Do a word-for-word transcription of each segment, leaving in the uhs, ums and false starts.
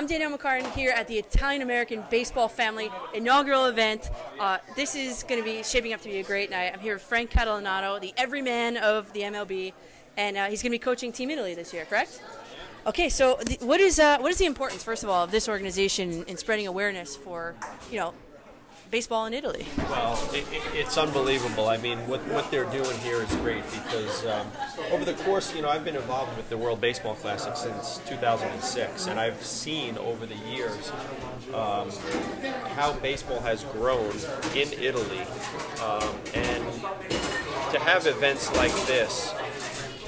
I'm Daniel McCartan here at the Italian American Baseball Family inaugural event. Uh, this is going to be shaping up to be a great night. I'm here with Frank Catalanotto, the everyman of the M L B, and uh, he's going to be coaching Team Italy this year, correct? Okay, so the, what is uh, what is the importance, first of all, of this organization in spreading awareness for, you know, baseball in Italy? Well, it, it, it's unbelievable. I mean, what, what they're doing here is great because um, over the course, you know, I've been involved with the World Baseball Classic since two thousand six, and I've seen over the years um, how baseball has grown in Italy. Um, and to have events like this,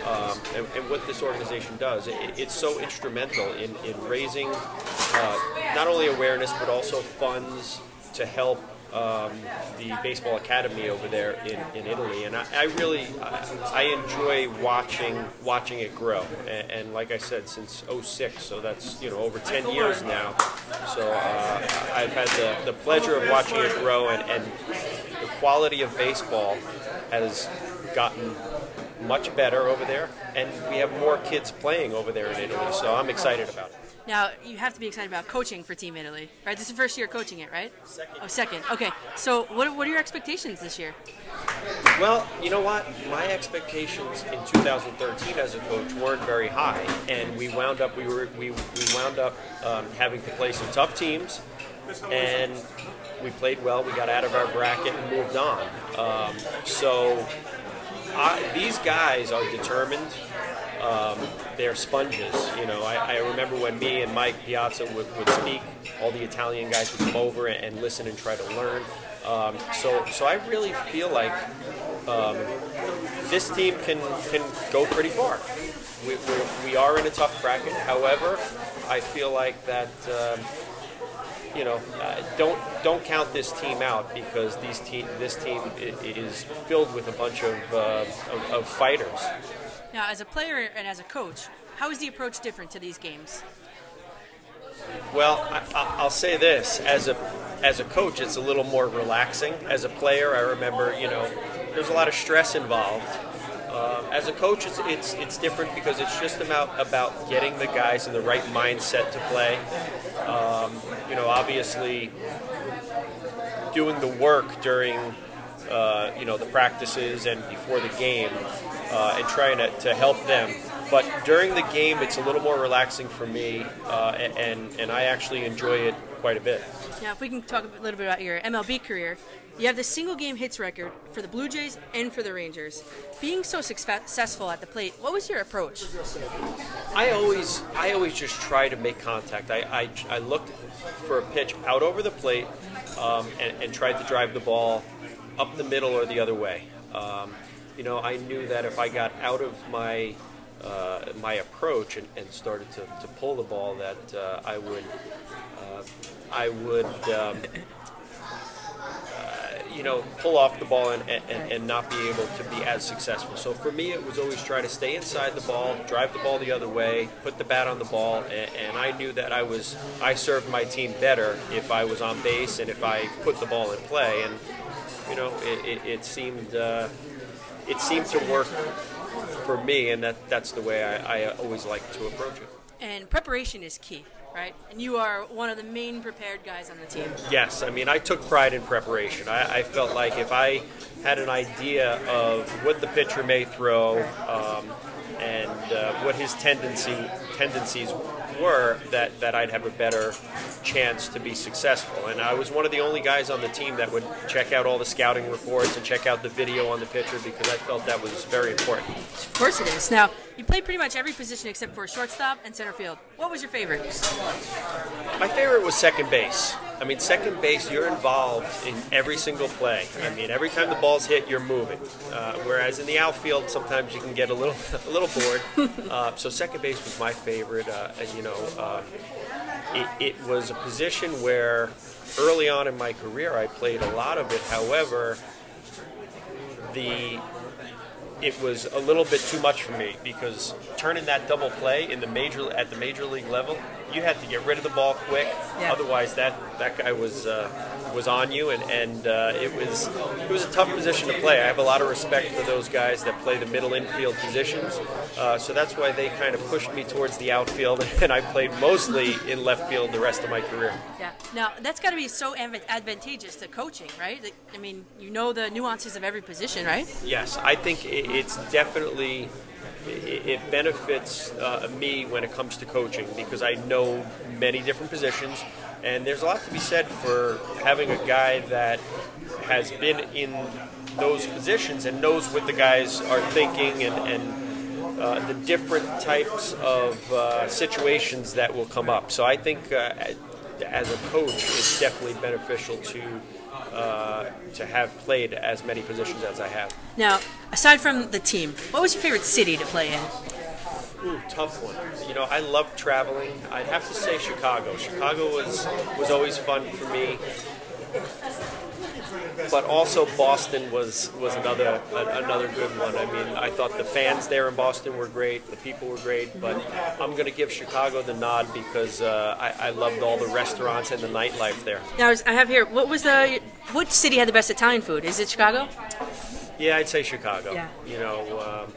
Um, and, and what this organization does, it, it's so instrumental in, in raising uh, not only awareness but also funds to help um, the baseball academy over there in, in Italy. And I, I really I, I enjoy watching watching it grow. And, and like I said, since oh six, so that's, you know, over ten years now. So uh, I've had the, the pleasure of watching it grow, and, and the quality of baseball has gotten much better over there, and we have more kids playing over there in Italy, so I'm excited about it. Now, you have to be excited about coaching for Team Italy, right? This is the first year coaching it, right? Second. Oh, second. Okay. So what, what are your expectations this year? Well, you know what? My expectations in two thousand thirteen as a coach weren't very high, and we wound up we were we, we wound up um, having to play some tough teams, and we played well. We got out of our bracket and moved on. Um, so. I, these guys are determined. Um, they're sponges. You know, I, I remember when me and Mike Piazza would, would speak, all the Italian guys would come over and, and listen and try to learn. Um, so, so I really feel like um, this team can can go pretty far. We, we're, we are in a tough bracket. However, I feel like that. Um, You know, uh, don't don't count this team out, because these te this team is filled with a bunch of, uh, of of fighters. Now, as a player and as a coach, how is the approach different to these games? Well, I, I'll say this: as a as a coach, it's a little more relaxing. As a player, I remember, you know, there's a lot of stress involved. Uh, as a coach, it's, it's it's different because it's just about about getting the guys in the right mindset to play. Um, you know, obviously doing the work during, uh, you know, the practices and before the game, uh, and trying to, to help them. But during the game, it's a little more relaxing for me, uh, and, and I actually enjoy it quite a bit. Now, if we can talk a little bit about your M L B career, you have the single game hits record for the Blue Jays and for the Rangers. Being so successful at the plate, what was your approach? I always, I always just try to make contact. I, I, I looked for a pitch out over the plate, um, and, and tried to drive the ball up the middle or the other way. Um, you know, I knew that if I got out of my uh, my approach and, and started to, to pull the ball, that uh, I would, uh, I would. Um, you know, pull off the ball and, and, and not be able to be as successful. So for me, it was always try to stay inside the ball, drive the ball the other way, put the bat on the ball, and, and I knew that I was, I served my team better if I was on base and if I put the ball in play. And, you know, it, it, it seemed, uh, it seemed to work for me, and that, that's the way I, I always like to approach it. And preparation is key, right? And you are one of the main prepared guys on the team. Yes, I mean, I took pride in preparation. I, I felt like if I had an idea of what the pitcher may throw, um, and uh, what his tendency tendencies were, that, that I'd have a better chance to be successful. And I was one of the only guys on the team that would check out all the scouting reports and check out the video on the pitcher, because I felt that was very important. Of course it is. Now, you played pretty much every position except for shortstop and center field. What was your favorite? My favorite was second base. I mean, second base, you're involved in every single play. I mean, every time the ball's hit, you're moving. Uh, whereas in the outfield, sometimes you can get a little a little bored. Uh, so second base was my favorite. Uh, and, you know, uh, it, it was a position where early on in my career, I played a lot of it. However, the... it was a little bit too much for me, because turning that double play in the major at the major league level, you had to get rid of the ball quick. Yeah. Otherwise, that that guy was uh, was on you, and, and uh, it was it was a tough position to play. I have a lot of respect for those guys that play the middle infield positions, uh, so that's why they kind of pushed me towards the outfield, and I played mostly in left field the rest of my career. Yeah. Now, that's got to be so advantageous to coaching, right? I mean, you know the nuances of every position, right? Yes. I think it's definitely... it benefits uh, me when it comes to coaching, because I know many different positions, and there's a lot to be said for having a guy that has been in those positions and knows what the guys are thinking and, and uh, the different types of uh, situations that will come up. So I think uh, as a coach, it's definitely beneficial to Uh, to have played as many positions as I have. Now, aside from the team, what was your favorite city to play in? Ooh, tough one. You know, I love traveling. I'd have to say Chicago. Chicago was, was always fun for me. But also Boston was, was another a, another good one. I mean, I thought the fans there in Boston were great, the people were great, but I'm going to give Chicago the nod because uh, I, I loved all the restaurants and the nightlife there. Now, I, was, I have here, what was the, which city had the best Italian food? Is it Chicago? Yeah, I'd say Chicago. Yeah. You know, um,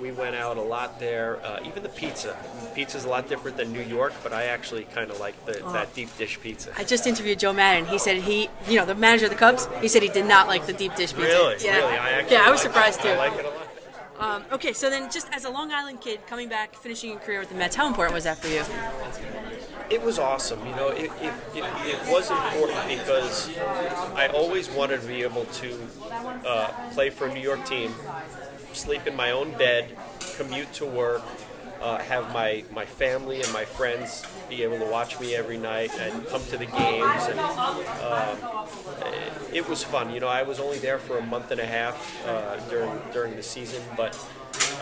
we went out a lot there. Uh, even the pizza. Pizza's a lot different than New York, but I actually kind of like the, oh. that deep dish pizza. I just interviewed Joe Maddon. He said he, you know, the manager of the Cubs, he said he did not like the deep dish pizza. Really? Yeah. Really? I actually yeah, I was surprised it. too. I like it a lot. Um, okay, so then just as a Long Island kid coming back, finishing your career with the Mets, how important was that for you? It was awesome. You know, it, it, it, it was important because I always wanted to be able to uh, play for a New York team, sleep in my own bed, commute to work, uh, have my, my family and my friends be able to watch me every night and come to the games. And um, it was fun. You know, I was only there for a month and a half uh, during during the season, but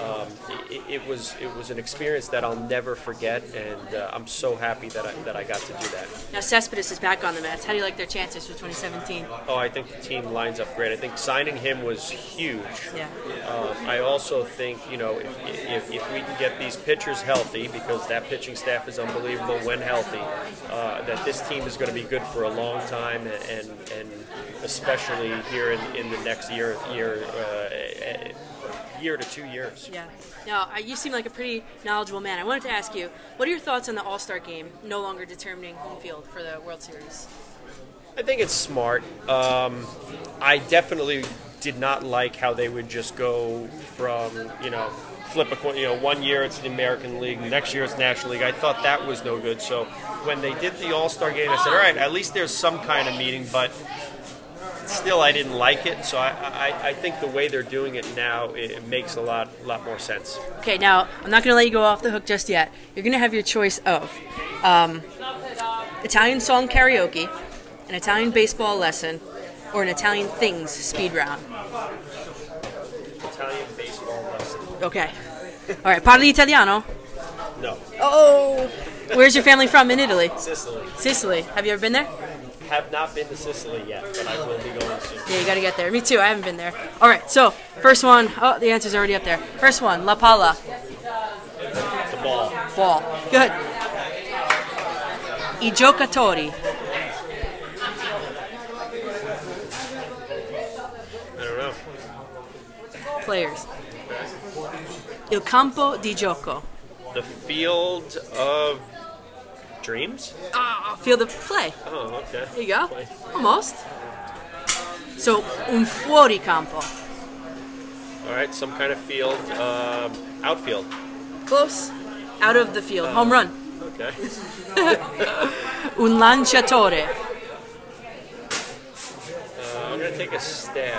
um, it, it was it was an experience that I'll never forget, and uh, I'm so happy that I, that I got to do that. Now Cespedes is back on the Mets. How do you like their chances for twenty seventeen? Oh, I think the team lines up great. I think signing him was huge. Yeah. Um, I also think, you know, if, if, if we can get these pitchers healthy, because that pitching staff is unbelievable when healthy, uh, that this team is going to be good for a long time, and and especially here in, in the next year year. Uh, year to two years. Yeah. Now, you seem like a pretty knowledgeable man. I wanted to ask you, what are your thoughts on the All Star Game no longer determining home field for the World Series? I think it's smart. Um, I definitely did not like how they would just go from, you know, flip a coin. You know, one year it's the American League, next year it's National League. I thought that was no good. So when they did the All Star Game, I said, all right, at least there's some kind of meeting, but still, I didn't like it, so I, I, I think the way they're doing it now, it, it makes a lot lot more sense. Okay, now, I'm not going to let you go off the hook just yet. You're going to have your choice of um, Italian song karaoke, an Italian baseball lesson, or an Italian things speed round. Italian baseball lesson. Okay. All right, parli italiano? No. Oh! Where's your family from in Italy? Sicily. Sicily. Have you ever been there? Have not been to Sicily yet, but I will be going soon. Yeah, you got to get there. Me too. I haven't been there. All right, so first one. Oh, the answer's already up there. First one, La Palla. The ball. Ball. Good. I giocatori. I don't know. Players. Il campo di gioco. The field of... dreams? Ah, field of play. Oh, okay. There you go. Play. Almost. So, un fuoricampo. All right, some kind of field. Um, outfield. Close. Out of the field. Um, Home run. Okay. Un lanciatore. Uh, I'm going to take a stab.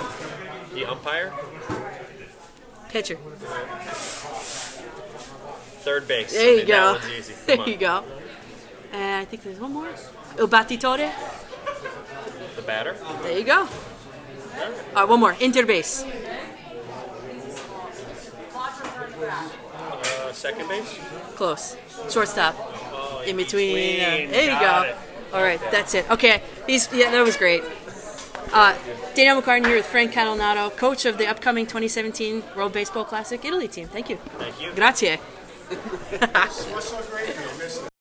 The umpire? Pitcher. Right. Third base. There you I mean, go. That one's easy. Come on. There you go. And I think there's one more. Il battitore. The batter. There you go. All right, one more. Interbase. Uh, second base. Close. Shortstop. Oh, in between. between. Uh, there you go. It. All right, that's it. Okay, He's, yeah, that was great. Uh, Daniel McCartan here with Frank Catalanotto, coach of the upcoming twenty seventeen World Baseball Classic Italy team. Thank you. Thank you. Grazie. What's so great?